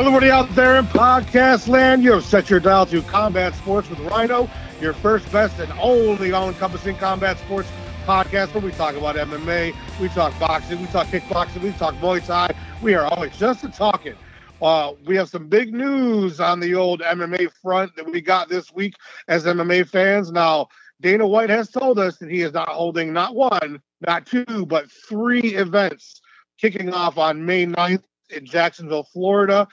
Everybody out there in podcast land, you have set your dial to Combat Sports with Rhino, your first, best, and only all-encompassing combat sports podcast where we talk about MMA, we talk boxing, we talk kickboxing, we talk Muay Thai. We are always just talking. We have some big news on the old MMA front that we got this week as MMA fans. Now, Dana White has told us that he is not holding not one, not two, but three events kicking off on May 9th. In Jacksonville, Florida.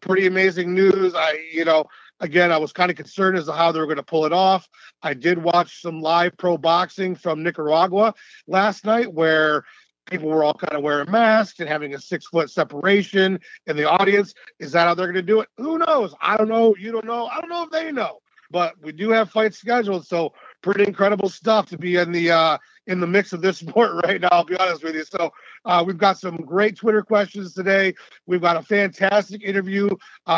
Pretty amazing news. I was kind of concerned as to how they were going to pull it off. I did watch some live pro boxing from Nicaragua last night where people were all kind of wearing masks and having a 6-foot separation in the audience. Is that how they're going to do it? Who knows? I don't know. You don't know. I don't know if they know. But we do have fights scheduled, so pretty incredible stuff to be in the mix of this sport right now, I'll be honest with you. So we've got some great Twitter questions today. We've got a fantastic interview.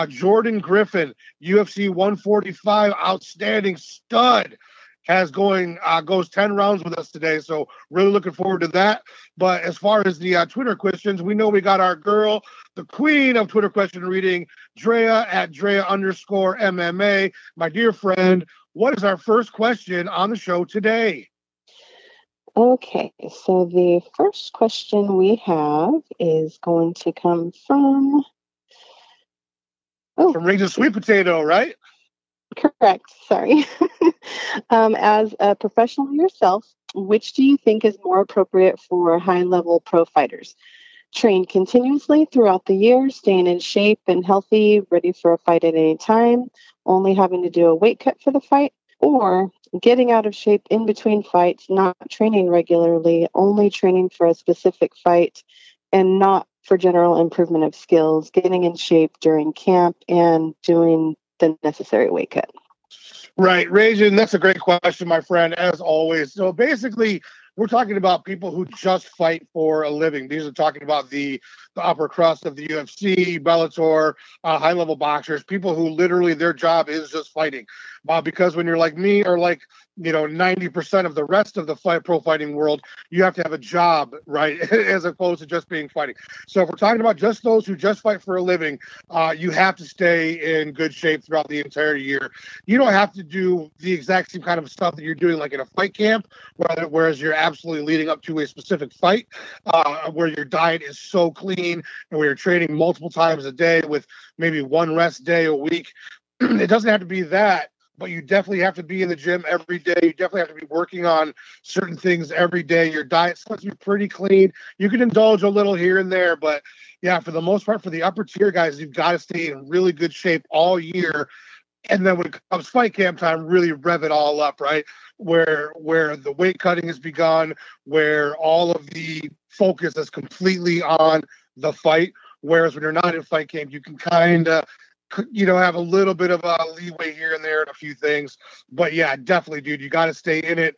Jordan Griffin, UFC 145, outstanding stud, goes 10 rounds with us today. So really looking forward to that. But as far as the Twitter questions, we know we got our girl, the queen of Twitter question reading, Drea at Drea_MMA. My dear friend, what is our first question on the show today? Okay, so the first question we have is going to come from... From Rings of Sweet Potato, right? Correct, sorry. As a professional yourself, which do you think is more appropriate for high-level pro fighters? Train continuously throughout the year, staying in shape and healthy, ready for a fight at any time, only having to do a weight cut for the fight, or getting out of shape in between fights, not training regularly, only training for a specific fight, and not for general improvement of skills, getting in shape during camp and doing the necessary weight cut. Right, Rajan, that's a great question, my friend, as always. So basically, we're talking about people who just fight for a living. These are talking about the upper crust of the UFC, Bellator, high-level boxers, people who literally their job is just fighting. Because when you're like me or 90% of the rest of the pro fighting world, you have to have a job, right, as opposed to just being fighting. So if we're talking about just those who just fight for a living, you have to stay in good shape throughout the entire year. You don't have to do the exact same kind of stuff that you're doing like in a fight camp, whereas you're absolutely leading up to a specific fight, where your diet is so clean and where you're training multiple times a day with maybe one rest day a week. It doesn't have to be that. But you definitely have to be in the gym every day. You definitely have to be working on certain things every day. Your diet has to be pretty clean. You can indulge a little here and there. But, yeah, for the most part, for the upper tier guys, you've got to stay in really good shape all year. And then when it comes fight camp time, really rev it all up, right? Where the weight cutting has begun, where all of the focus is completely on the fight. Whereas when you're not in fight camp, you can kind of – have a little bit of leeway here and there and a few things. But yeah, definitely, dude, you got to stay in it.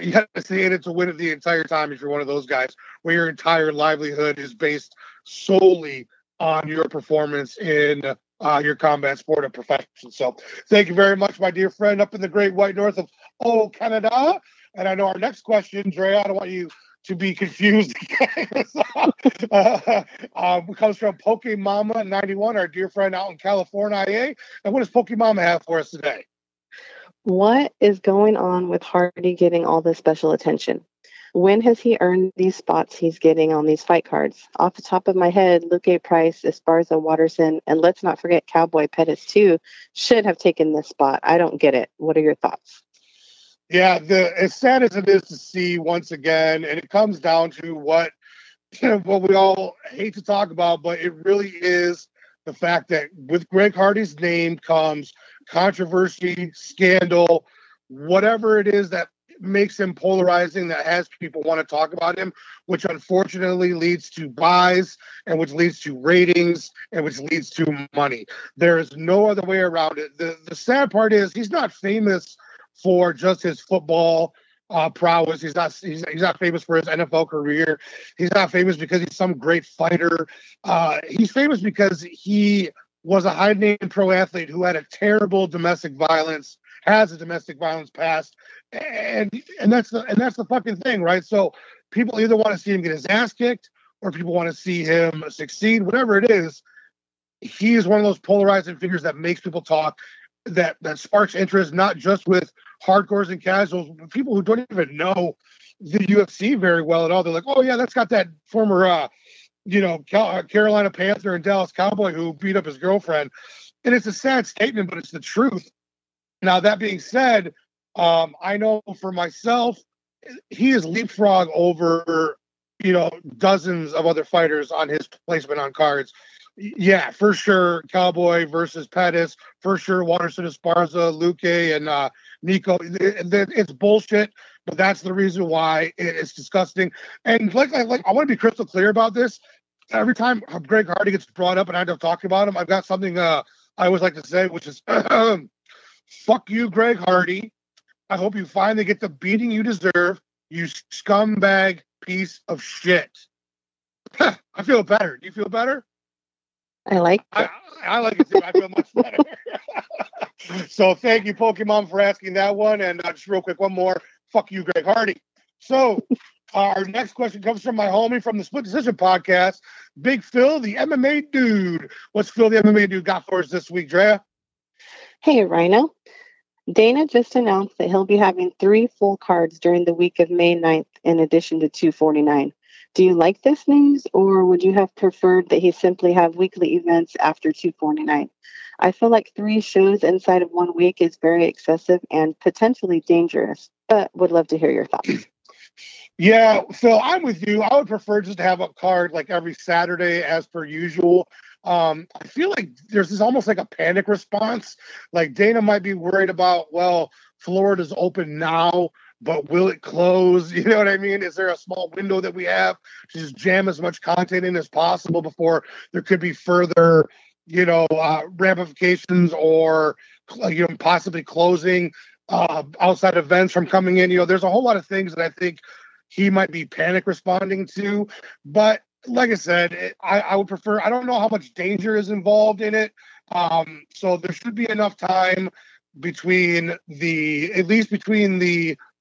You got to stay in it to win it the entire time if you're one of those guys where your entire livelihood is based solely on your performance in your combat sport and profession. So thank you very much, my dear friend, up in the great white north of old Canada. And I know our next question, Dre, I don't want you to be confused again. Comes from Pokemama91, our dear friend out in California, IA. And what does Pokemama have for us today? What is going on with Hardy getting all this special attention? When has he earned these spots he's getting on these fight cards? Off the top of my head, Luke A. Price, Esparza, Watterson, and let's not forget Cowboy Pettis, too, should have taken this spot. I don't get it. What are your thoughts? Yeah, as sad as it is to see once again, and it comes down to what we all hate to talk about, but it really is the fact that with Greg Hardy's name comes controversy, scandal, whatever it is that makes him polarizing, that has people want to talk about him, which unfortunately leads to buys and which leads to ratings and which leads to money. There is no other way around it. The sad part is he's not famous for just his football prowess. He's not famous for his NFL career. He's not famous because he's some great fighter. He's famous because he was a high-name pro athlete who had a terrible domestic violence past, and that's the fucking thing, right? So people either want to see him get his ass kicked or people want to see him succeed, whatever it is. he is one of those polarizing figures that makes people talk, that sparks interest, not just with hardcores and casuals, but people who don't even know the UFC very well at all. They're like, oh yeah, that's got that former, Carolina Panther and Dallas Cowboy who beat up his girlfriend. And it's a sad statement, but it's the truth. Now, that being said, I know for myself, he has leapfrogged over, dozens of other fighters on his placement on cards. Yeah, for sure, Cowboy versus Pettis, for sure, Waterson Esparza, Luque, and Nico. It's bullshit, but that's the reason why it's disgusting. And like I want to be crystal clear about this. Every time Greg Hardy gets brought up and I end up talking about him, I've got something I always like to say, which is, fuck you, Greg Hardy. I hope you finally get the beating you deserve, you scumbag piece of shit. I feel better. Do you feel better? I like it. I like it too. I feel much better. So thank you, Pokemon, for asking that one. And just real quick, one more. Fuck you, Greg Hardy. So our next question comes from my homie from the Split Decision Podcast, Big Phil, the MMA Dude. What's Phil, the MMA Dude, got for us this week, Drea? Hey, Rhino. Dana just announced that he'll be having 3 full cards during the week of May 9th in addition to 249. Do you like this news, or would you have preferred that he simply have weekly events after 249? I feel like 3 shows inside of one week is very excessive and potentially dangerous, but would love to hear your thoughts. Yeah, so I'm with you. I would prefer just to have a card like every Saturday as per usual. I feel like there's this almost like a panic response. Like Dana might be worried about, well, Florida's open now, but will it close? You know what I mean? Is there a small window that we have to just jam as much content in as possible before there could be further, ramifications or, possibly closing outside events from coming in? There's a whole lot of things that I think he might be panic responding to. But like I said, I would prefer, I don't know how much danger is involved in it. So there should be enough time between the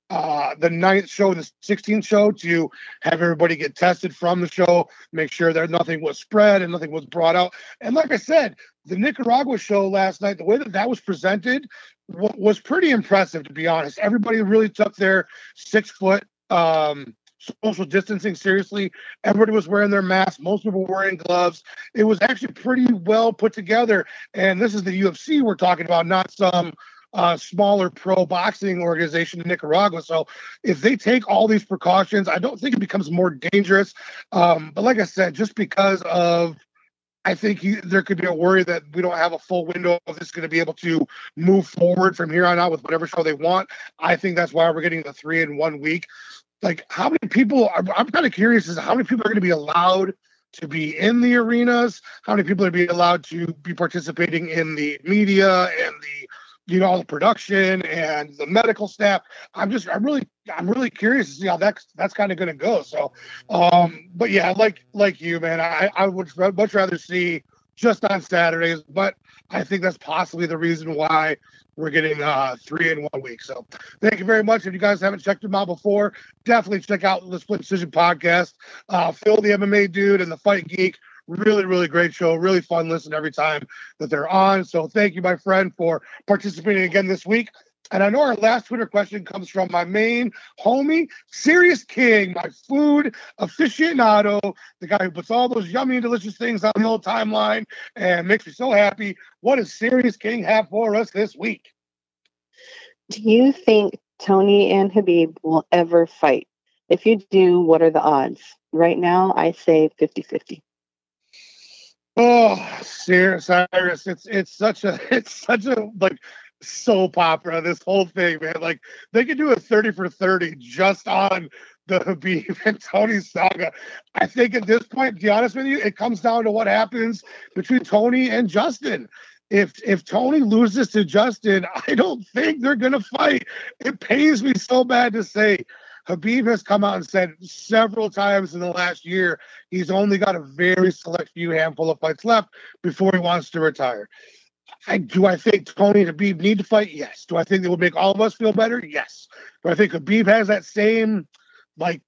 9th show and the 16th show to have everybody get tested from the show, make sure that nothing was spread and nothing was brought out. And like I said, the Nicaragua show last night, the way that was presented was pretty impressive, to be honest. Everybody really took their 6-foot social distancing seriously. Everybody was wearing their masks. Most people were wearing gloves. It was actually pretty well put together. And this is the UFC we're talking about, not some smaller pro boxing organization in Nicaragua. So if they take all these precautions, I don't think it becomes more dangerous. But like I said, just because of, I think there could be a worry that we don't have a full window of this going to be able to move forward from here on out with whatever show they want. I think that's why we're getting the 3 in one week. Like, how many people I'm kind of curious as to how many people are going to be allowed to be in the arenas, how many people are going to be allowed to be participating in the media and the production and the medical staff. I'm really curious to see how that's kind of going to go. So, but yeah, like you, man, I would much rather see just on Saturdays, but I think that's possibly the reason why we're getting 3 in one week. So thank you very much. If you guys haven't checked them out before, definitely check out the Split Decision Podcast. Phil, the MMA Dude, and the Fight Geek. Really, really great show. Really fun listen every time that they're on. So thank you, my friend, for participating again this week. And I know our last Twitter question comes from my main homie, Sirius King, my food aficionado, the guy who puts all those yummy and delicious things on the old timeline and makes me so happy. What does Sirius King have for us this week? Do you think Tony and Khabib will ever fight? If you do, what are the odds? Right now, I say 50-50. Oh, Sirius, it's such a like soap opera, this whole thing, man. Like, they could do a 30-for-30 just on the Khabib and Tony saga. I think at this point, to be honest with you, it comes down to what happens between Tony and Justin. If Tony loses to Justin, I don't think they're gonna fight. It pains me so bad to say. Khabib has come out and said several times in the last year he's only got a very select few handful of fights left before he wants to retire. Do I think Tony and Khabib need to fight? Yes. Do I think it would make all of us feel better? Yes. Do I think Khabib has that same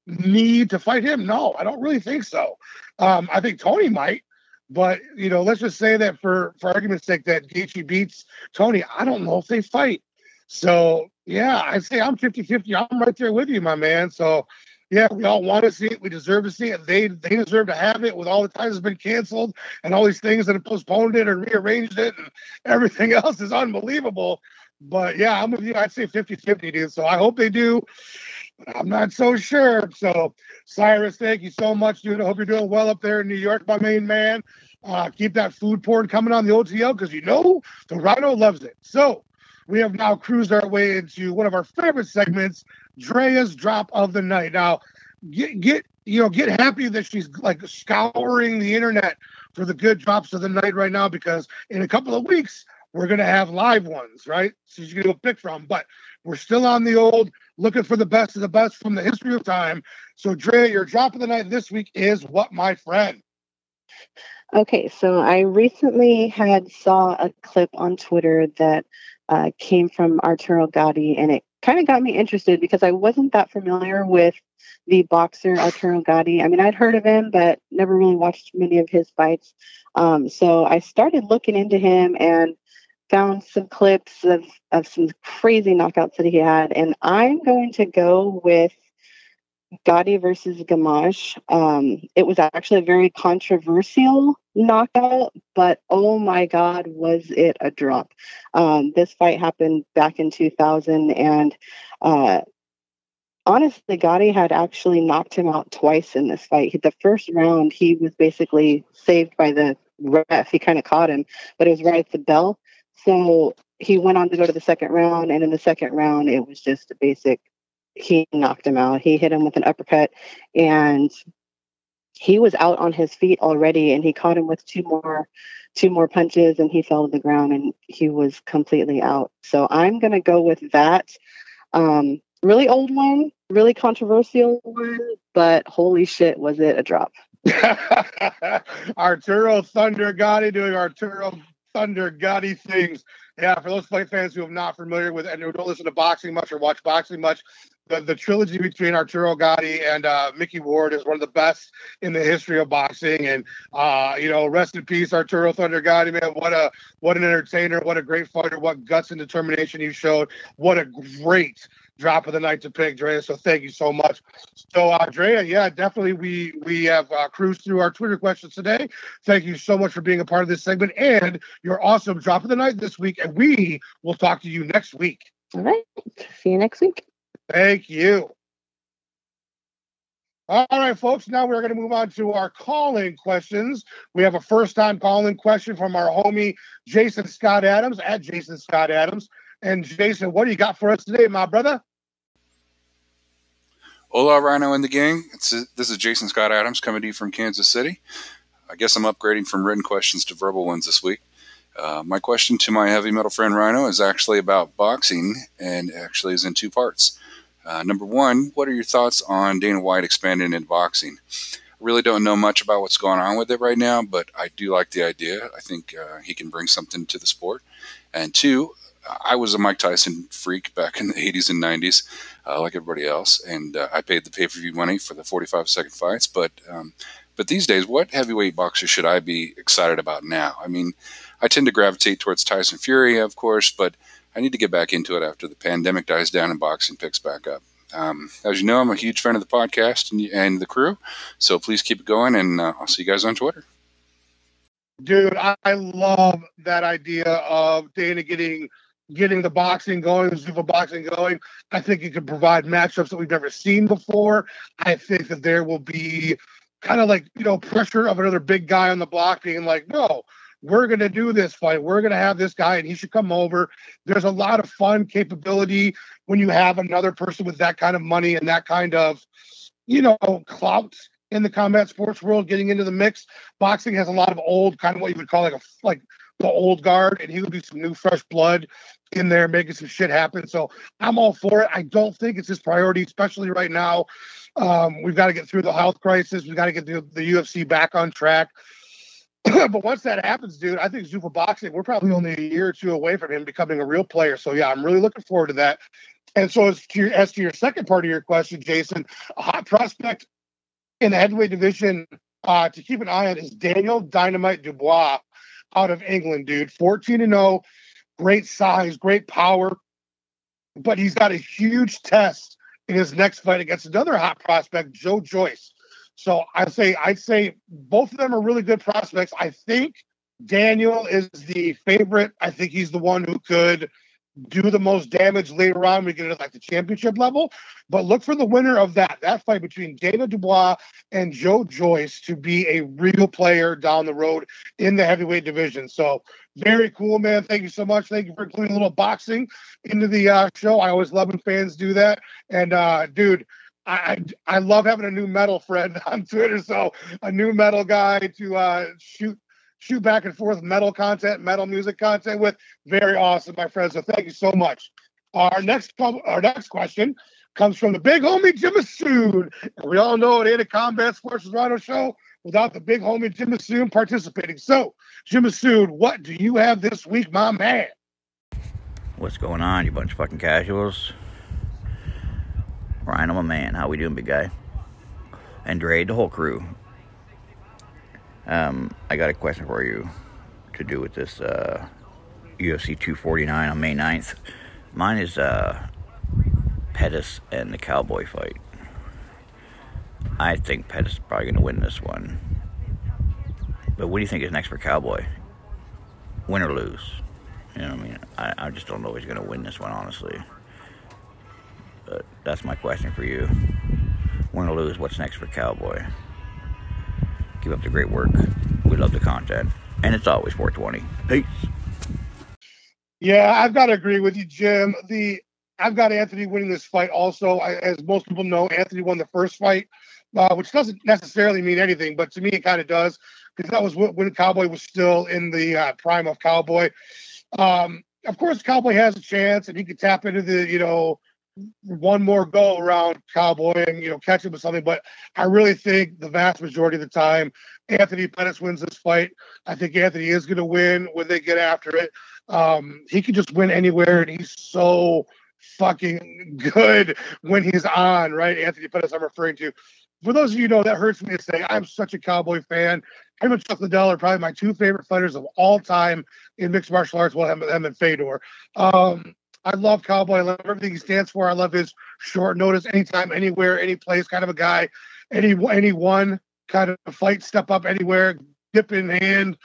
need to fight him? No, I don't really think so. I think Tony might. But, you know, let's just say that for argument's sake that Gaethje beats Tony. I don't know if they fight. So, yeah, I say I'm 50-50. I'm right there with you, my man. So, yeah, we all want to see it. We deserve to see it. They deserve to have it with all the times it's been canceled and all these things that have postponed it or rearranged it. And everything else is unbelievable. But, yeah, I'm with you. I'd say 50-50, dude. So I hope they do. I'm not so sure. So, Cyrus, thank you so much, dude. I hope you're doing well up there in New York, my main man. Keep that food porn coming on the OTL because you know the Rhino loves it. So, we have now cruised our way into one of our favorite segments, Drea's Drop of the Night. Now, get happy that she's like scouring the internet for the good drops of the night right now because in a couple of weeks we're gonna have live ones, right? So you can go pick from. But we're still on the old looking for the best of the best from the history of time. So Drea, your drop of the night this week is what, my friend? Okay, so I recently saw a clip on Twitter that came from Arturo Gatti, and it kind of got me interested because I wasn't that familiar with the boxer Arturo Gatti. I mean, I'd heard of him, but never really watched many of his fights. So I started looking into him and found some clips of some crazy knockouts that he had. And I'm going to go with Gatti versus Gamache. It was actually a very controversial knockout, but oh my God, was it a drop. This fight happened back in 2000, and honestly, Gatti had actually knocked him out twice in this fight. The first round, he was basically saved by the ref. He kind of caught him, but it was right at the bell. So he went on to go to the second round, and in the second round, it was just a basic. He knocked him out. He hit him with an uppercut, and he was out on his feet already, and he caught him with two more punches, and he fell to the ground, and he was completely out. So I'm going to go with that. Really old one, really controversial one, but holy shit, was it a drop. Arturo Thunder Gatti doing Arturo Thunder Gatti things. Yeah, for those fight fans who are not familiar with and who don't listen to boxing much or watch boxing much, the trilogy between Arturo Gatti and Mickey Ward is one of the best in the history of boxing. And, you know, rest in peace, Arturo Thunder Gatti, man. What an entertainer. What a great fighter. What guts and determination you showed. What a great drop of the night to pick, Drea. So thank you so much. So, Drea, yeah, definitely we have cruised through our Twitter questions today. Thank you so much for being a part of this segment and your awesome drop of the night this week. And we will talk to you next week. All right. See you next week. Thank you. All right, folks. Now we're going to move on to our call-in questions. We have a first-time call-in question from our homie, Jason Scott Adams, at Jason Scott Adams. And Jason, what do you got for us today, my brother? Hola, Rhino and the gang. This is Jason Scott Adams coming to you from Kansas City. I guess I'm upgrading from written questions to verbal ones this week. My question to my heavy metal friend Rhino is actually about boxing and actually is in two parts. Number one, what are your thoughts on Dana White expanding into boxing? I really don't know much about what's going on with it right now, but I do like the idea. I think he can bring something to the sport. And two, I was a Mike Tyson freak back in the 80s and 90s, like everybody else, and I paid the pay-per-view money for the 45-second fights. But these days, what heavyweight boxer should I be excited about now? I mean, I tend to gravitate towards Tyson Fury, of course, but I need to get back into it after the pandemic dies down and boxing picks back up. As you know, I'm a huge fan of the podcast and the crew, so please keep it going, and I'll see you guys on Twitter. Dude, I love that idea of Dana getting the boxing going, the Zuffa boxing going. I think it could provide matchups that we've never seen before. I think that there will be kind of like, you know, pressure of another big guy on the block being like, no, we're going to do this fight. We're going to have this guy and he should come over. There's a lot of fun capability when you have another person with that kind of money and that kind of, you know, clout in the combat sports world getting into the mix. Boxing has a lot of old, kind of what you would call like the old guard, and he would be some new fresh blood in there making some shit happen. So I'm all for it. I don't think it's his priority, especially right now. We've got to get through the health crisis. We've got to get the UFC back on track. But once that happens, dude, I think Zuffa Boxing, we're probably only a year or two away from him becoming a real player. So, yeah, I'm really looking forward to that. And so as to your second part of your question, Jason, a hot prospect in the heavyweight division to keep an eye on is Daniel Dynamite Dubois out of England, dude. 14-0, great size, great power. But he's got a huge test in his next fight against another hot prospect, Joe Joyce. So I'd say both of them are really good prospects. I think Daniel is the favorite. I think he's the one who could do the most damage later on. We get it like the championship level, but look for the winner of that fight between Dana Dubois and Joe Joyce to be a real player down the road in the heavyweight division. So very cool, man. Thank you so much. Thank you for including a little boxing into the show. I always love when fans do that. And dude, I love having a new metal friend on Twitter. So a new metal guy to shoot back and forth metal content, metal music content with. Very awesome, my friend. So thank you so much. Our next question comes from the big homie Jim Asood. We all know it ain't a Combat Sports with Rhino show without the big homie Jim Asood participating. So, Jim Asood, what do you have this week, my man? What's going on, you bunch of fucking casuals? Rhino, my man. How we doing, big guy? And Drea, the whole crew. I got a question for you to do with this UFC 249 on May 9th. Mine is Pettis and the Cowboy fight. I think Pettis is probably going to win this one. But what do you think is next for Cowboy? Win or lose? You know what I mean? I just don't know if he's going to win this one, honestly. But that's my question for you. Win or lose, what's next for Cowboy? Keep up the great work. We love the content. And it's always 420. Peace. Yeah, I've got to agree with you, Jim. I've got Anthony winning this fight also. As most people know, Anthony won the first fight, which doesn't necessarily mean anything, but to me it kind of does, because that was when Cowboy was still in the prime of Cowboy. Of course, Cowboy has a chance, and he could tap into the, one more go around Cowboy and, catch him with something. But I really think the vast majority of the time, Anthony Pettis wins this fight. I think Anthony is going to win when they get after it. He can just win anywhere, and he's so fucking good when he's on, right? Anthony Pettis, I'm referring to. For those of you who know, that hurts me to say, I'm such a Cowboy fan. Him and Chuck Liddell are probably my two favorite fighters of all time in mixed martial arts, well, him and Fedor. I love Cowboy. I love everything he stands for. I love his short notice, anytime, anywhere, any place kind of a guy. Any one kind of fight, step up anywhere, dip in hand,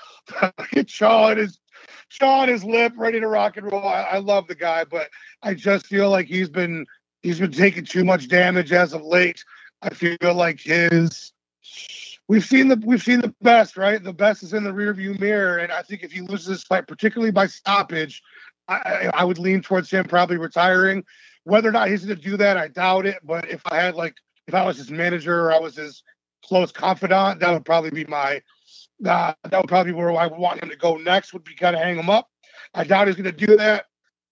chaw on his lip, ready to rock and roll. I love the guy, but I just feel like he's been taking too much damage as of late. I feel like we've seen the best, right? The best is in the rearview mirror, and I think if he loses this fight, particularly by stoppage, I would lean towards him probably retiring. Whether or not he's going to do that, I doubt it. But if I was his manager or I was his close confidant, that would probably be where I would want him to go next. Would be kind of hang him up. I doubt he's going to do that.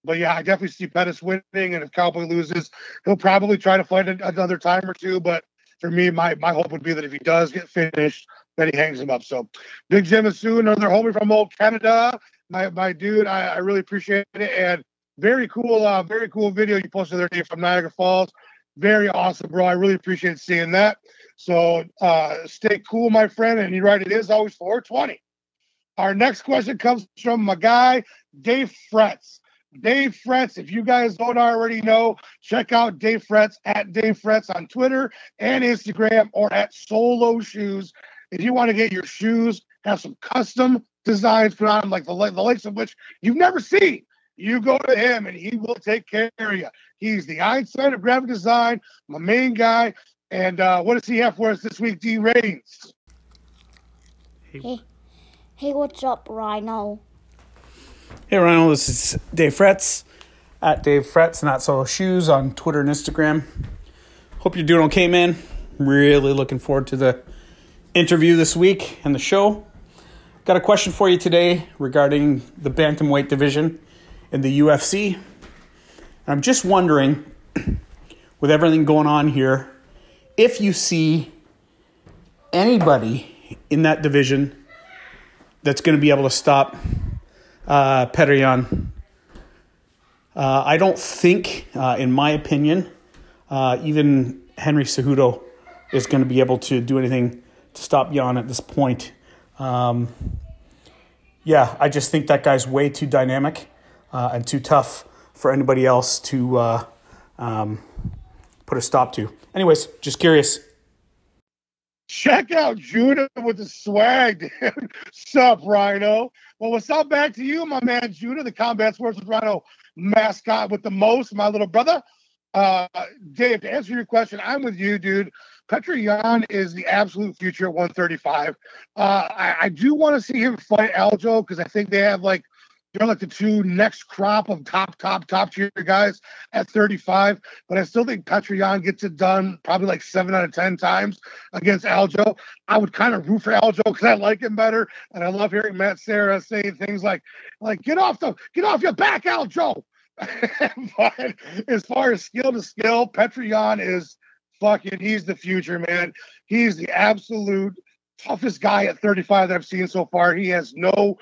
But yeah, I definitely see Pettis winning. And if Cowboy loses, he'll probably try to fight another time or two. But for me, my hope would be that if he does get finished, that he hangs him up. So, Big Jim Asood, another homie from old Canada. My dude, I really appreciate it, and very cool video you posted the other day from Niagara Falls. Very awesome, bro. I really appreciate seeing that. So stay cool, my friend, and you're right, it is always 420. Our next question comes from my guy, Dave Fretz. Dave Fretz, if you guys don't already know, check out Dave Fretz at Dave Fretz on Twitter and Instagram, or at Solo Shoes. If you want to get your shoes, have some custom designs put on, like the likes of which you've never seen, you go to him and he will take care of you. He's the Einstein of graphic design, my main guy. And what does he have for us this week, D. Reigns? Hey, what's up, Rhino? Hey, Rhino, this is Dave Fretz at Dave Fretz, not Solo Shoes, on Twitter and Instagram. Hope you're doing okay, man. Really looking forward to the interview this week and the show. Got a question for you today regarding the bantamweight division in the UFC. And I'm just wondering, with everything going on here, if you see anybody in that division that's going to be able to stop Petr Yan. I don't think, in my opinion, even Henry Cejudo is going to be able to do anything to stop Yan at this point. Yeah, I just think that guy's way too dynamic and too tough for anybody else to put a stop to. Anyways, just curious. Check out Judah with the swag, dude. Sup, Rhino? Well, what's up? Back to you, my man, Judah, the Combat Sports with Rhino mascot with the most, my little brother. Dave, to answer your question, I'm with you, dude. Petr Yan is the absolute future at 135. I do want to see him fight Aljo because I think they have like they're like the two next crop of top tier guys at 35. But I still think Petr Yan gets it done probably like 7 out of 10 times against Aljo. I would kind of root for Aljo because I like him better, and I love hearing Matt Serra say things like get off your back, Aljo. But as far as skill to skill, Petr Yan is. Fucking, he's the future, man. He's the absolute toughest guy at 35 that I've seen so far. He has no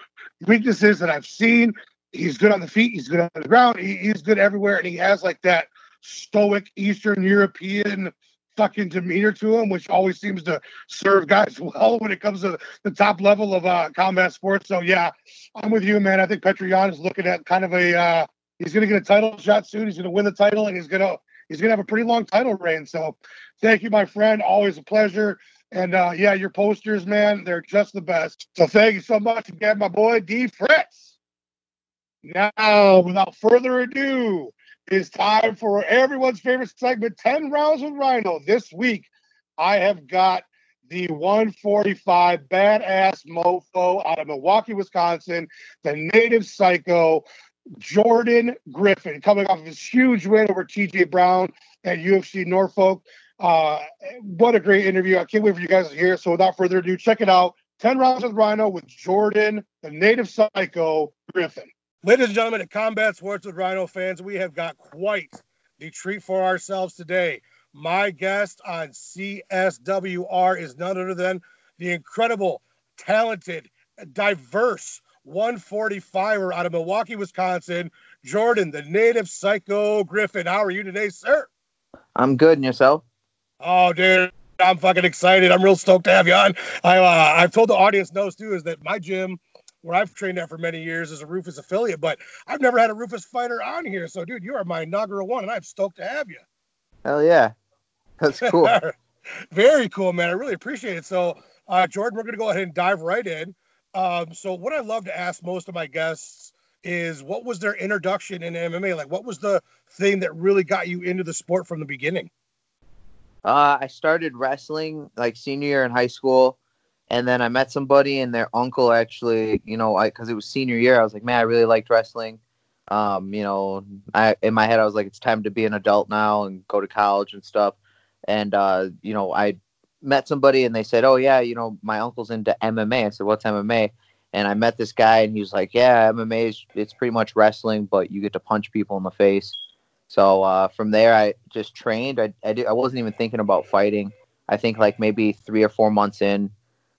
weaknesses that I've seen. He's good on the feet. He's good on the ground. He's good everywhere. And he has like that stoic Eastern European fucking demeanor to him, which always seems to serve guys well when it comes to the top level of combat sports. So, yeah, I'm with you, man. I think Petr Yan is looking at kind of a he's going to get a title shot soon. He's going to win the title, and he's going to have a pretty long title reign. So thank you, my friend. Always a pleasure. And, yeah, your posters, man, they're just the best. So thank you so much again, my boy, D. Fretz. Now, without further ado, it's time for everyone's favorite segment, 10 Rounds with Rhino. This week, I have got the 145 badass mofo out of Milwaukee, Wisconsin, the native psycho, Jordan Griffin, coming off of his huge win over TJ Brown at UFC Norfolk. What a great interview. I can't wait for you guys to hear. So without further ado, check it out. 10 Rounds with Rhino with Jordan, the native psycho, Griffin. Ladies and gentlemen, at Combat Sports with Rhino fans, we have got quite the treat for ourselves today. My guest on CSWR is none other than the incredible, talented, diverse 145er out of Milwaukee, Wisconsin, Jordan, the native psycho Griffin. How are you today, sir? I'm good, and yourself? Oh, dude, I'm fucking excited. I'm real stoked to have you on. I've told the audience knows, too, is that my gym, where I've trained at for many years, is a Rufus affiliate, but I've never had a Rufus fighter on here. So, dude, you are my inaugural one, and I'm stoked to have you. Hell yeah. That's cool. Very cool, man. I really appreciate it. So, Jordan, we're going to go ahead and dive right in. So what I love to ask most of my guests is what was their introduction in MMA? Like, what was the thing that really got you into the sport from the beginning? I started wrestling like senior year in high school. And then I met somebody and their uncle actually, you know, because it was senior year. I was like, man, I really liked wrestling. You know, in my head, I was like, it's time to be an adult now and go to college and stuff. And, you know, I met somebody and they said, oh yeah, you know, my uncle's into MMA. I said, what's MMA? And I met this guy and he was like, yeah, MMA is, it's pretty much wrestling, but you get to punch people in the face. So from there, I just trained. I wasn't even thinking about fighting. I think like maybe 3 or 4 months in,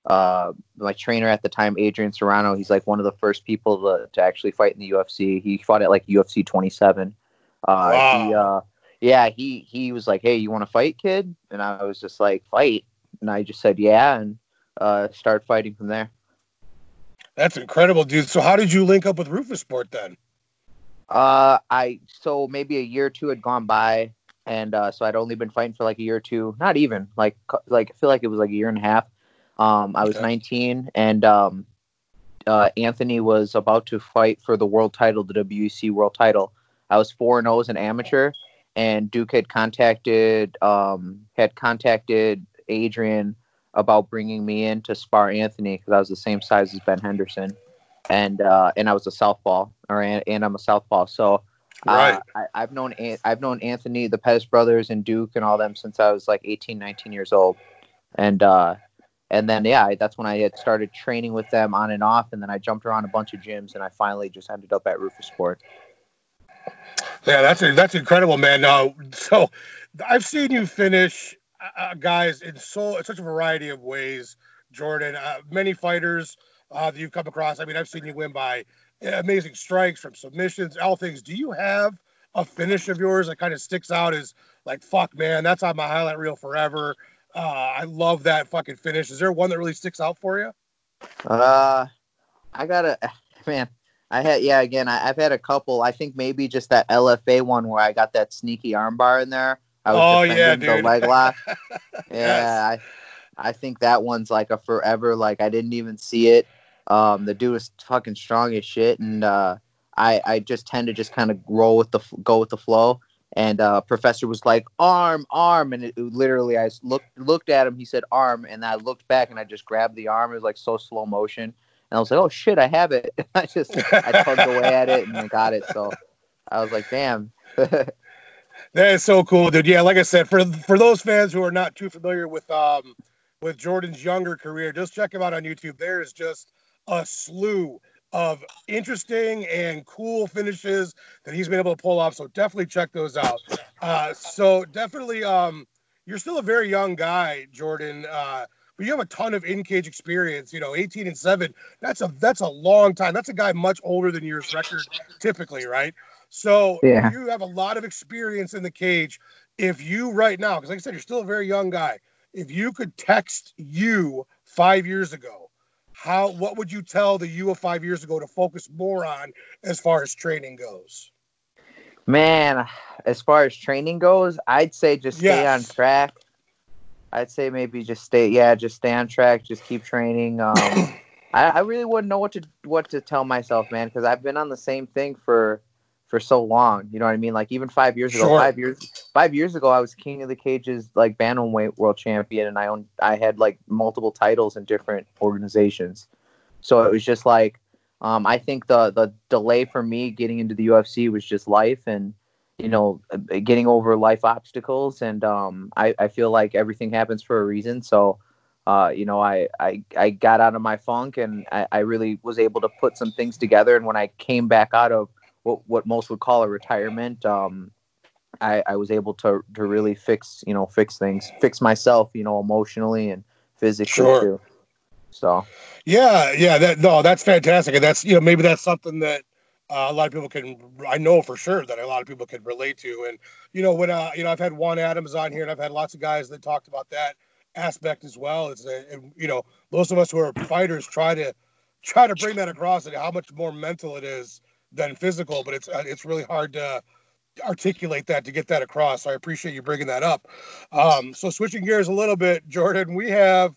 my trainer at the time, Adrian Serrano, he's like one of the first people to actually fight in the UFC. He fought at like UFC 27. Wow. Yeah, he was like, hey, you want to fight, kid? And I was just like, fight. And I just said, yeah, and started fighting from there. That's incredible, dude. So how did you link up with Rufus Sport then? So maybe a year or two had gone by, and so I'd only been fighting for like a year or two. Not even. Like I feel like it was like a year and a half. I was 19, and Anthony was about to fight for the world title, the WEC world title. I was 4-0 as an amateur. And Duke had contacted Adrian about bringing me in to spar Anthony because I was the same size as Ben Henderson, and I was a southpaw, and I'm a southpaw. So, right. I've known Anthony, the Pettis brothers, and Duke and all them since I was like 18, 19 years old, and then yeah, that's when I had started training with them on and off, and then I jumped around a bunch of gyms, and I finally just ended up at Rufus Sport. Yeah, that's incredible, man. So I've seen you finish guys in such a variety of ways, Jordan. Many fighters that you've come across. I mean, I've seen you win by amazing strikes from submissions, all things. Do you have a finish of yours that kind of sticks out as like, fuck, man, that's on my highlight reel forever? I love that fucking finish. Is there one that really sticks out for you? I've had a couple. I think maybe just that LFA one where I got that sneaky armbar in there. I was defending the leg lock. Yes. I think that one's like a forever. Like I didn't even see it. The dude was fucking strong as shit, and I just tend to just kind of roll with the flow. And Professor was like arm, and it literally I looked at him. He said arm, and I looked back and I just grabbed the arm. It was like so slow motion. And I was like, oh, shit, I have it. And I tugged away at it and got it. So I was like, damn. That is so cool, dude. Yeah, like I said, for those fans who are not too familiar with Jordan's younger career, just check him out on YouTube. There is just a slew of interesting and cool finishes that he's been able to pull off. So definitely check those out. You're still a very young guy, Jordan. But you have a ton of in-cage experience, 18-7. That's a long time. That's a guy much older than your record typically, right? So yeah. You have a lot of experience in the cage. If you right now, because like I said, you're still a very young guy. If you could text you 5 years ago, what would you tell the you of 5 years ago to focus more on as far as training goes? Man, as far as training goes, I'd say just stay on track. I'd say maybe just stay on track, just keep training. I really wouldn't know what to tell myself, man, because I've been on the same thing for so long. You know what I mean? Like even 5 years ago, sure. Five years ago, I was king of the cages, like bantamweight world champion, and I had like multiple titles in different organizations. So it was just like, I think the delay for me getting into the UFC was just life and. Getting over life obstacles, and I feel like everything happens for a reason. So, I got out of my funk, and I really was able to put some things together. And when I came back out of what most would call a retirement, I was able to really fix myself, emotionally and physically too. So, that's fantastic, and that's maybe that's something that. A lot of people can relate to. And, when, I've had Juan Adams on here and I've had lots of guys that talked about that aspect as well. It's most of us who are fighters try to bring that across and how much more mental it is than physical, but it's really hard to articulate that, to get that across. So I appreciate you bringing that up. So switching gears a little bit, Jordan, we have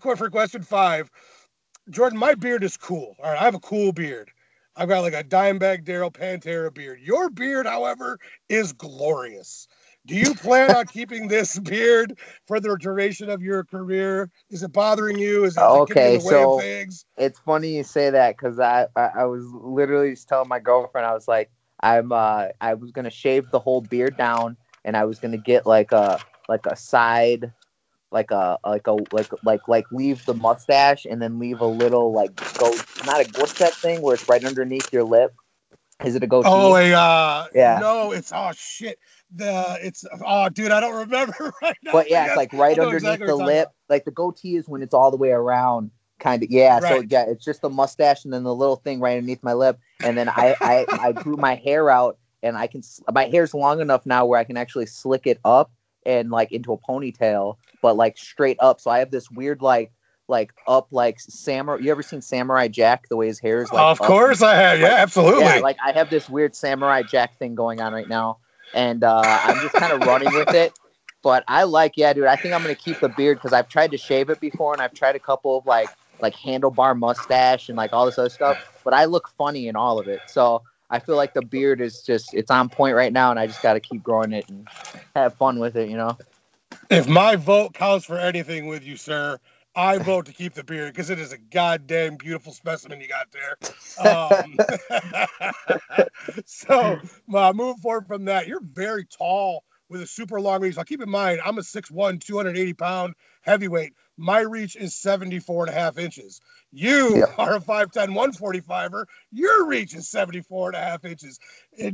for question 5, Jordan, my beard is cool. All right. I have a cool beard. I've got like a Dimebag Darrell Pantera beard. Your beard, however, is glorious. Do you plan on keeping this beard for the duration of your career? Is it bothering you? Is it getting in the way of things? It's funny you say that because I was literally just telling my girlfriend, I was like, I was gonna shave the whole beard down, and I was gonna get like a side. Leave the mustache and then leave a little what's that thing where it's right underneath your lip? Is it a goatee? No, it's I don't remember right now. But yeah, it's like right underneath the lip. Like the goatee is when it's all the way around, kind of. Yeah, right. So yeah, it's just the mustache and then the little thing right underneath my lip, and then I grew my hair out, and my hair's long enough now where I can actually slick it up and like into a ponytail, but like straight up. So I have this weird samurai. You ever seen Samurai Jack? The way his hair is like. Of course I have. Yeah, absolutely. Yeah, like I have this weird Samurai Jack thing going on right now, and I'm just kind of running with it. But I think I'm gonna keep the beard because I've tried to shave it before, and I've tried a couple of like handlebar mustache and like all this other stuff. But I look funny in all of it, so. I feel like the beard is it's on point right now, and I just got to keep growing it and have fun with it, If my vote counts for anything with you, sir, I vote to keep the beard because it is a goddamn beautiful specimen you got there. So, moving forward from that, you're very tall with a super long reach. Now, keep in mind, I'm a 6'1", 280-pound heavyweight. My reach is 74.5 inches. You are a 5'10", 145er. Your reach is 74.5 inches.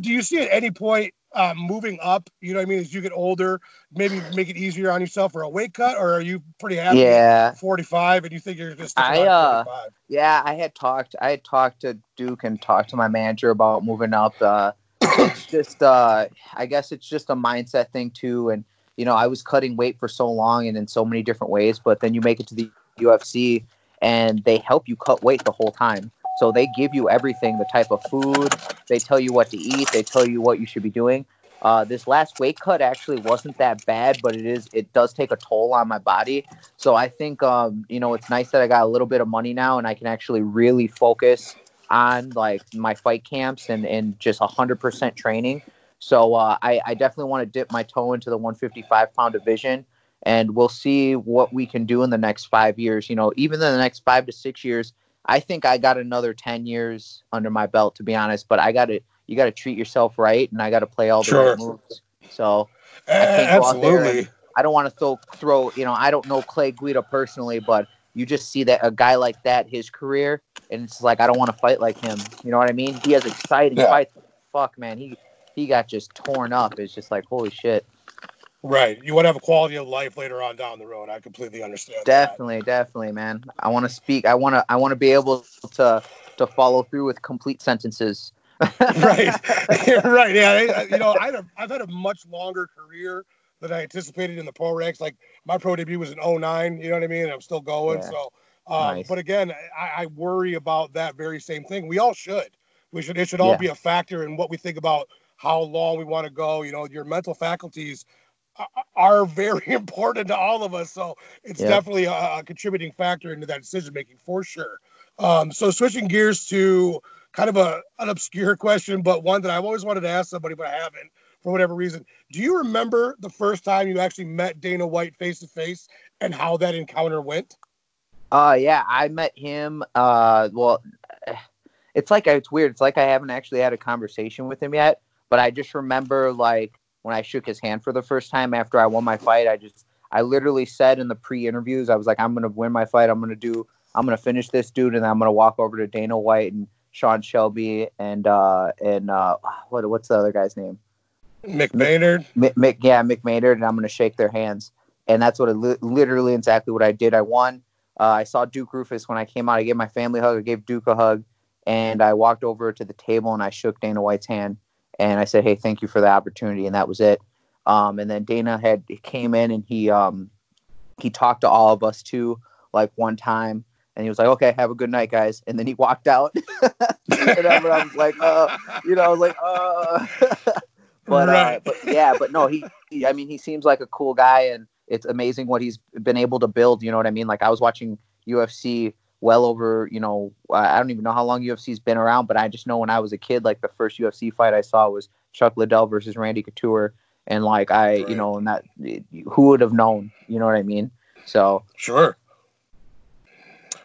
Do you see at any point moving up, as you get older, maybe make it easier on yourself for a weight cut, or are you pretty happy with 45 and you think you're just on 45? Yeah, I had talked to Duke and talked to my manager about moving up. It's just I guess it's just a mindset thing too, and you know, I was cutting weight for so long and in so many different ways, but then you make it to the UFC and they help you cut weight the whole time. So they give you everything, the type of food, they tell you what to eat, they tell you what you should be doing. This last weight cut actually wasn't that bad, but it does take a toll on my body. So I think, you know, it's nice that I got a little bit of money now and I can actually really focus on like my fight camps and just 100% training. So I definitely want to dip my toe into the 155 pound division, and we'll see what we can do in the next 5 years. You know, even in the next 5 to 6 years, I think I got another 10 years under my belt, to be honest, but I got it. You got to treat yourself right, and I got to play all the right moves. So I can't go out there. And I don't want to throw. You know, I don't know Clay Guida personally, but you just see that a guy like that, his career, and it's like I don't want to fight like him. You know what I mean? He has exciting fights. Fuck, man, he got just torn up. It's just like holy shit. Right. You want to have a quality of life later on down the road. I completely understand. Definitely, man. I want to speak. I want to be able to follow through with complete sentences. Right. Yeah. You know, I've had a much longer career than I anticipated in the pro ranks. Like my pro debut was in 2009. You know what I mean? And I'm still going. Yeah. So, nice. But again, I worry about that very same thing. We all should. It should all be a factor in what we think about how long we want to go. You know, your mental faculties are very important to all of us. So it's definitely a contributing factor into that decision making for sure. So switching gears to kind of an obscure question, but one that I've always wanted to ask somebody, but I haven't for whatever reason. Do you remember the first time you actually met Dana White face to face and how that encounter went? Yeah, I met him. Well, it's weird. It's like I haven't actually had a conversation with him yet, but I just remember like when I shook his hand for the first time after I won my fight, I literally said in the pre-interviews, I was like, I'm going to win my fight. I'm going to finish this dude. And I'm going to walk over to Dana White and Sean Shelby and what's the other guy's name? Mick Maynard. Mick Maynard, and I'm gonna shake their hands, and that's what literally exactly what I did. I won. I saw Duke Roufus when I came out. I gave my family a hug. I gave Duke a hug, and I walked over to the table and I shook Dana White's hand, and I said, "Hey, thank you for the opportunity," and that was it. And then Dana came in and he talked to all of us too, like one time. And he was like, "Okay, have a good night, guys." And then he walked out. And I was like, but no, he I mean, he seems like a cool guy, and it's amazing what he's been able to build. You know what I mean? Like I was watching UFC well over, you know, I don't even know how long UFC's been around, but I just know when I was a kid, like the first UFC fight I saw was Chuck Liddell versus Randy Couture. And like, you know, and that, who would have known, you know what I mean? So sure.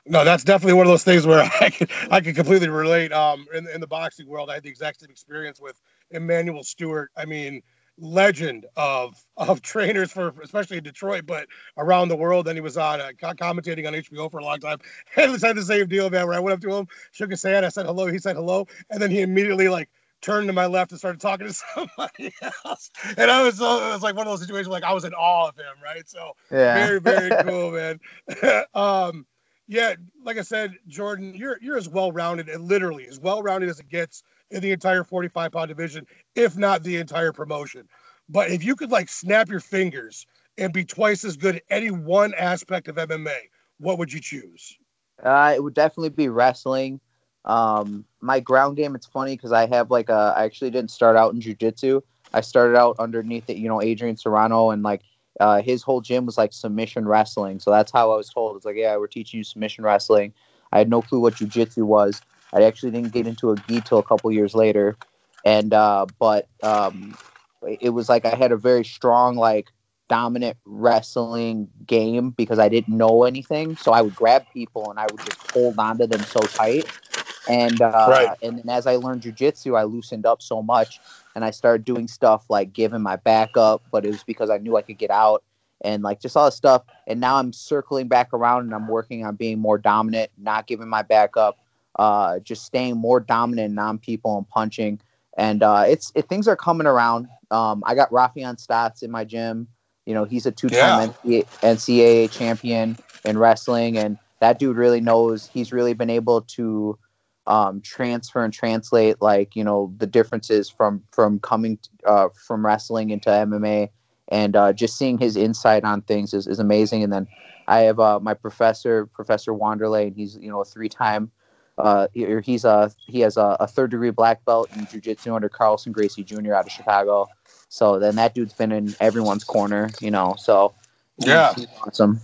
No, that's definitely one of those things where I can completely relate. In the boxing world, I had the exact same experience with Emmanuel Stewart. I mean, legend of trainers for especially in Detroit, but around the world. Then he was on commentating on HBO for a long time. And it's had the same deal, man. Where I went up to him, shook his hand, I said hello, he said hello, and then he immediately like turned to my left and started talking to somebody else. And it was like one of those situations where, like I was in awe of him, right? So very, very cool, man. Yeah, like I said, Jordan, you're as well-rounded, and literally as well-rounded as it gets in the entire 45-pound division, if not the entire promotion. But if you could, like, snap your fingers and be twice as good at any one aspect of MMA, what would you choose? It would definitely be wrestling. My ground game, it's funny because I have, like, I actually didn't start out in jiu-jitsu. I started out underneath it, you know, Adrian Serrano, and, like, his whole gym was like submission wrestling. So that's how I was told. It's like, yeah, we're teaching you submission wrestling. I had no clue what jiu-jitsu was. I actually didn't get into a gi till a couple years later. And, it was like, I had a very strong, like dominant wrestling game because I didn't know anything. So I would grab people and I would just hold onto them so tight. And, and then as I learned jiu-jitsu, I loosened up so much. And I started doing stuff like giving my back up, but it was because I knew I could get out and like just all this stuff. And now I'm circling back around and I'm working on being more dominant, not giving my back up, just staying more dominant and on people and punching. And things are coming around. I got Rafian Stotts in my gym. You know, he's a two-time NCAA champion in wrestling. And that dude really knows. He's really been able to transfer and translate, like, you know, the differences from coming from wrestling into MMA And just seeing his insight on things is amazing. And then I have my professor, Professor Wanderley, and he's, you know, a three-time he has a third-degree black belt in jiu-jitsu under Carlson Gracie Jr. out of Chicago. So then that dude's been in everyone's corner, you know. So yeah, he's awesome.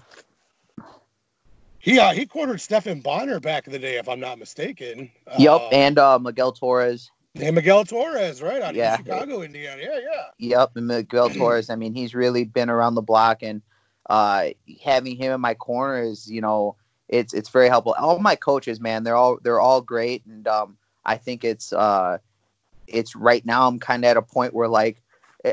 He cornered Stephan Bonnar back in the day, if I'm not mistaken. Yep, and Miguel Torres. And Miguel Torres, right, out of Chicago, Indiana. Yeah, yeah. Yep, and Miguel Torres. I mean, he's really been around the block, and having him in my corner is, you know, it's very helpful. All my coaches, man, they're all great, and I think it's right now I'm kind of at a point where, like,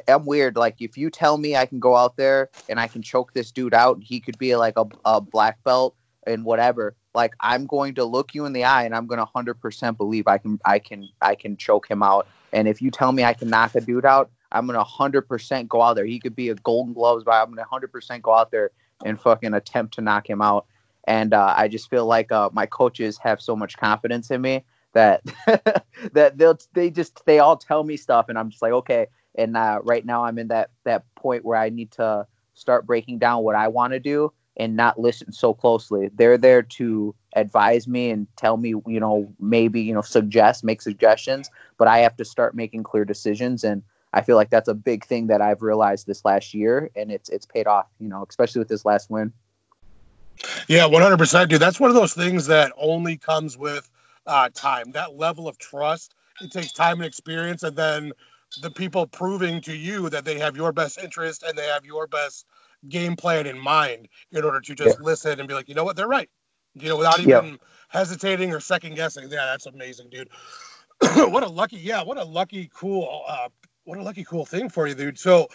I'm weird. Like, if you tell me I can go out there and I can choke this dude out, and he could be like a black belt and whatever, like, I'm going to look you in the eye and I'm going to 100% believe I can choke him out. And if you tell me I can knock a dude out, I'm going to 100% go out there. He could be a Golden Gloves, but I'm going to 100% go out there and fucking attempt to knock him out. And I just feel like my coaches have so much confidence in me that that they all tell me stuff, and I'm just like, okay. And right now I'm in that point where I need to start breaking down what I want to do and not listen so closely. They're there to advise me and tell me, you know, maybe, you know, make suggestions, but I have to start making clear decisions. And I feel like that's a big thing that I've realized this last year, and it's paid off, you know, especially with this last win. Yeah, 100%, dude. That's one of those things that only comes with time. That level of trust, it takes time and experience, and then the people proving to you that they have your best interest and they have your best game plan in mind, in order to just listen and be like, you know what, they're right, you know, without even hesitating or second guessing. Yeah, that's amazing, dude. What a lucky, cool thing for you, dude. So,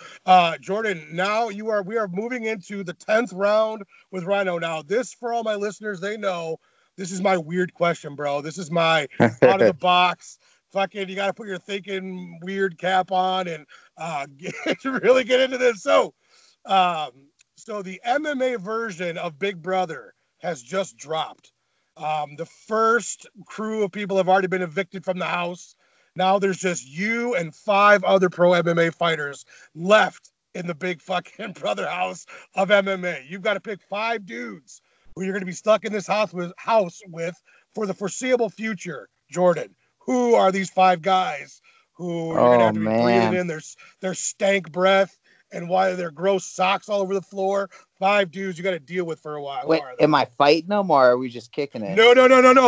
Jordan, now we are moving into the 10th round with Rhino. Now, this, for all my listeners, they know this is my weird question, bro. This is my out of the box. Fucking, you got to put your thinking weird cap on and really get into this. So, the MMA version of Big Brother has just dropped. The first crew of people have already been evicted from the house. Now there's just you and 5 other pro MMA fighters left in the big fucking brother house of MMA. You've got to pick 5 dudes who you're going to be stuck in this house with for the foreseeable future, Jordan. Who are these 5 guys who you're going to have to be breathing in their stank breath and why their gross socks all over the floor? 5 dudes you got to deal with for a while. Wait, am I fighting them or are we just kicking it? No.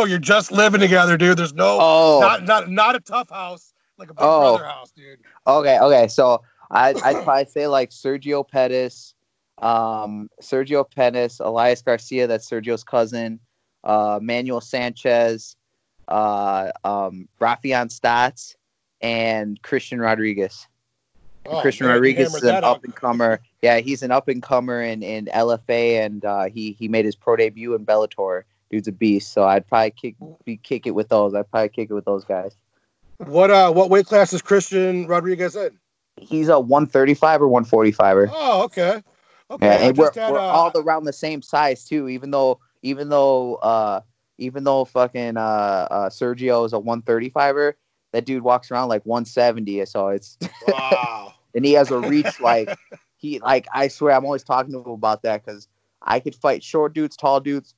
You're just living together, dude. There's no not a tough house, like a big brother house, dude. Okay. So I'd probably say like Sergio Pettis, Elias Garcia, that's Sergio's cousin, Manuel Sanchez, Rafion Stotts, and Christian Rodriguez. Rodriguez is an up-and-comer. Yeah, he's an up-and-comer in LFA, and he made his pro debut in Bellator. Dude's a beast, so I'd probably kick it with those. I'd probably kick it with those guys. What weight class is Christian Rodriguez in? He's a 135 or 145er. Oh, okay. Yeah, and we're all around the same size too. Even though fucking Sergio is a 135er, that dude walks around like 170. So it's wow. And he has a reach like I swear I'm always talking to him about that, because I could fight short dudes, tall dudes.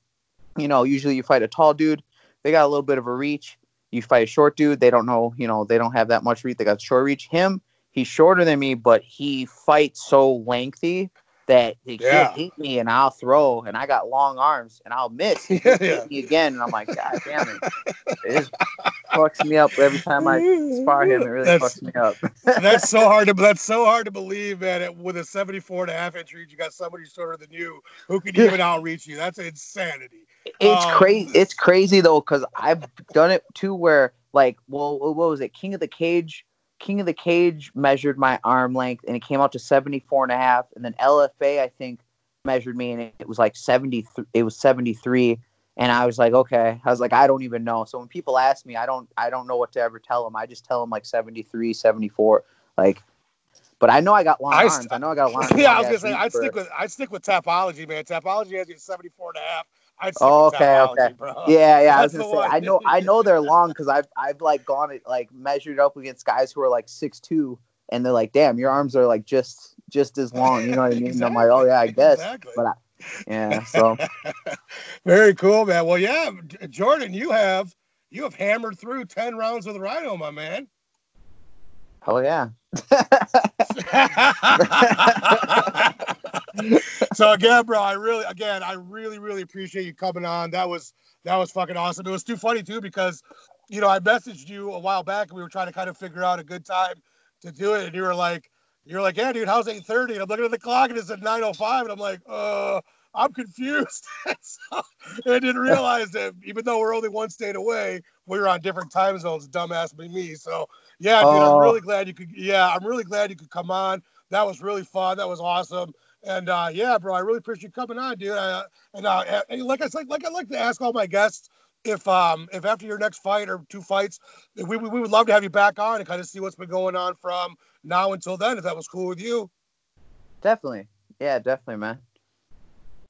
You know, usually you fight a tall dude, they got a little bit of a reach. You fight a short dude, they don't know. You know, they don't have that much reach. They got short reach. Him, he's shorter than me, but he fights so lengthy that he can't hit me, and I'll throw, and I got long arms, and I'll miss. Hit me again, and I'm like, God damn it! It fucks me up every time I spar him. It really fucks me up. That's so hard to believe, man. With a 74.5-inch reach, you got somebody shorter than you who can even outreach you. That's insanity. It's crazy. It's crazy though, because I've done it too, where like, well, what was it? King of the Cage measured my arm length, and it came out to 74.5. And then LFA, I think, measured me, and it was like 73. It was 73, and I was like, okay. I was like, I don't even know. So when people ask me, I don't know what to ever tell them. I just tell them like 73, 74, like. But I know I got long arms. I know I got long arms. Yeah, I was gonna say I'd stick with Tapology, man. Tapology has you 74.5. Okay. Bro. Yeah. That's I was gonna say I know they're long, because I've like gone it like measured up against guys who are like 6'2", and they're like, damn, your arms are like just just as long. You know what I mean? Exactly. I'm like, oh yeah, I guess. Exactly. But yeah. So very cool, man. Well, yeah, Jordan, you have hammered through 10 rounds with Rhino, my man. Oh yeah. So again, bro, I really appreciate you coming on. That was fucking awesome. It was too funny too, because you know, I messaged you a while back and we were trying to kind of figure out a good time to do it, and you were like, yeah, dude, how's 8:30? And I'm looking at the clock and it's at 9:05, and I'm like, I'm confused. So, and I didn't realize that even though we're only one state away, we were on different time zones, dumbass me. So yeah, dude, I'm really glad you could come on. That was really fun. That was awesome. And yeah, bro, I really appreciate you coming on, dude. And like I like to ask all my guests, if after your next fight or two fights, we would love to have you back on and kind of see what's been going on from now until then, if that was cool with you. Definitely. Yeah, definitely, man.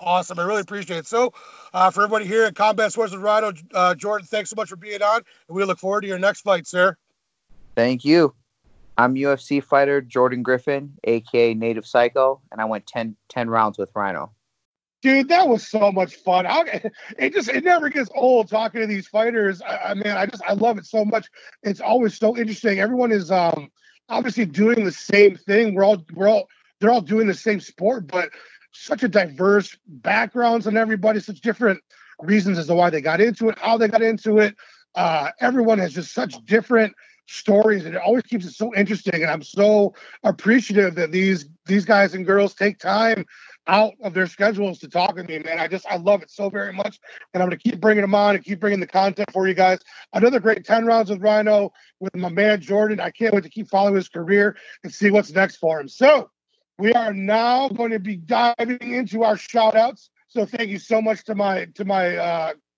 Awesome. I really appreciate it. So for everybody here at Combat Sports with Rhino, Jordan, thanks so much for being on, and we look forward to your next fight, sir. Thank you. I'm UFC fighter Jordan Griffin, a.k.a. Native Psycho, and I went 10 rounds with Rhino. Dude, that was so much fun. It never gets old talking to these fighters. I love it so much. It's always so interesting. Everyone is obviously doing the same thing. They're all doing the same sport, but such a diverse backgrounds on everybody, such different reasons as to why they got into it, how they got into it. Everyone has just such different stories, and it always keeps it so interesting. And I'm so appreciative that these guys and girls take time out of their schedules to talk with me, man. I love it so very much, and I'm going to keep bringing them on and keep bringing the content for you guys. Another great 10 rounds with Rhino with my man Jordan. I can't wait to keep following his career and see what's next for him. So we are now going to be diving into our shout outs. So thank you so much to my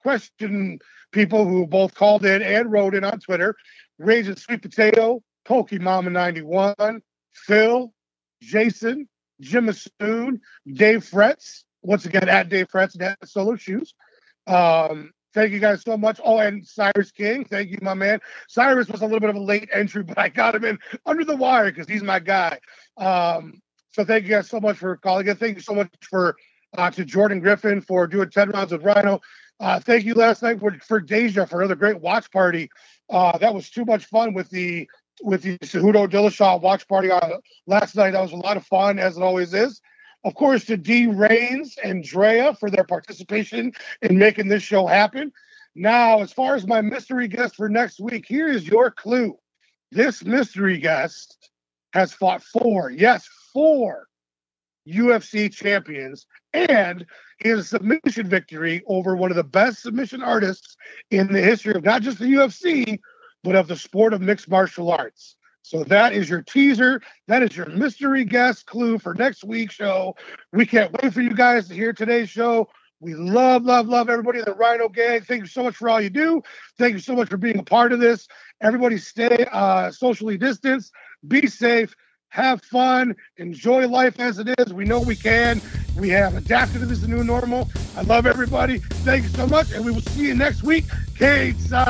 question people who both called in and wrote in on Twitter. Raging Sweet Potato, Pokemama91, Phil, Jason, Jim Asood, Dave Fretz, once again at Dave Fretz, at Solo Shoes. Thank you guys so much. Oh, and Sirius King, thank you, my man. Sirius was a little bit of a late entry, but I got him in under the wire because he's my guy. So thank you guys so much for calling in. Thank you so much for to Jordan Griffin for doing 10 rounds with Rhino. Thank you last night for Deja for another great watch party. That was too much fun with the Cejudo Dillashaw watch party on last night. That was a lot of fun, as it always is. Of course, to D. Reigns and Drea for their participation in making this show happen. Now, as far as my mystery guest for next week, here is your clue. This mystery guest has fought four UFC champions, and he has a submission victory over one of the best submission artists in the history of not just the UFC, but of the sport of mixed martial arts. So that is your teaser. That is your mystery guest clue for next week's show. We can't wait for you guys to hear today's show. We love, love, love everybody in the Rhino Gang. Thank you so much for all you do. Thank you so much for being a part of this. Everybody stay socially distanced. Be safe. Have fun. Enjoy life as it is. We know we can. We have adapted to this new normal. I love everybody. Thank you so much, and we will see you next week. K-Side.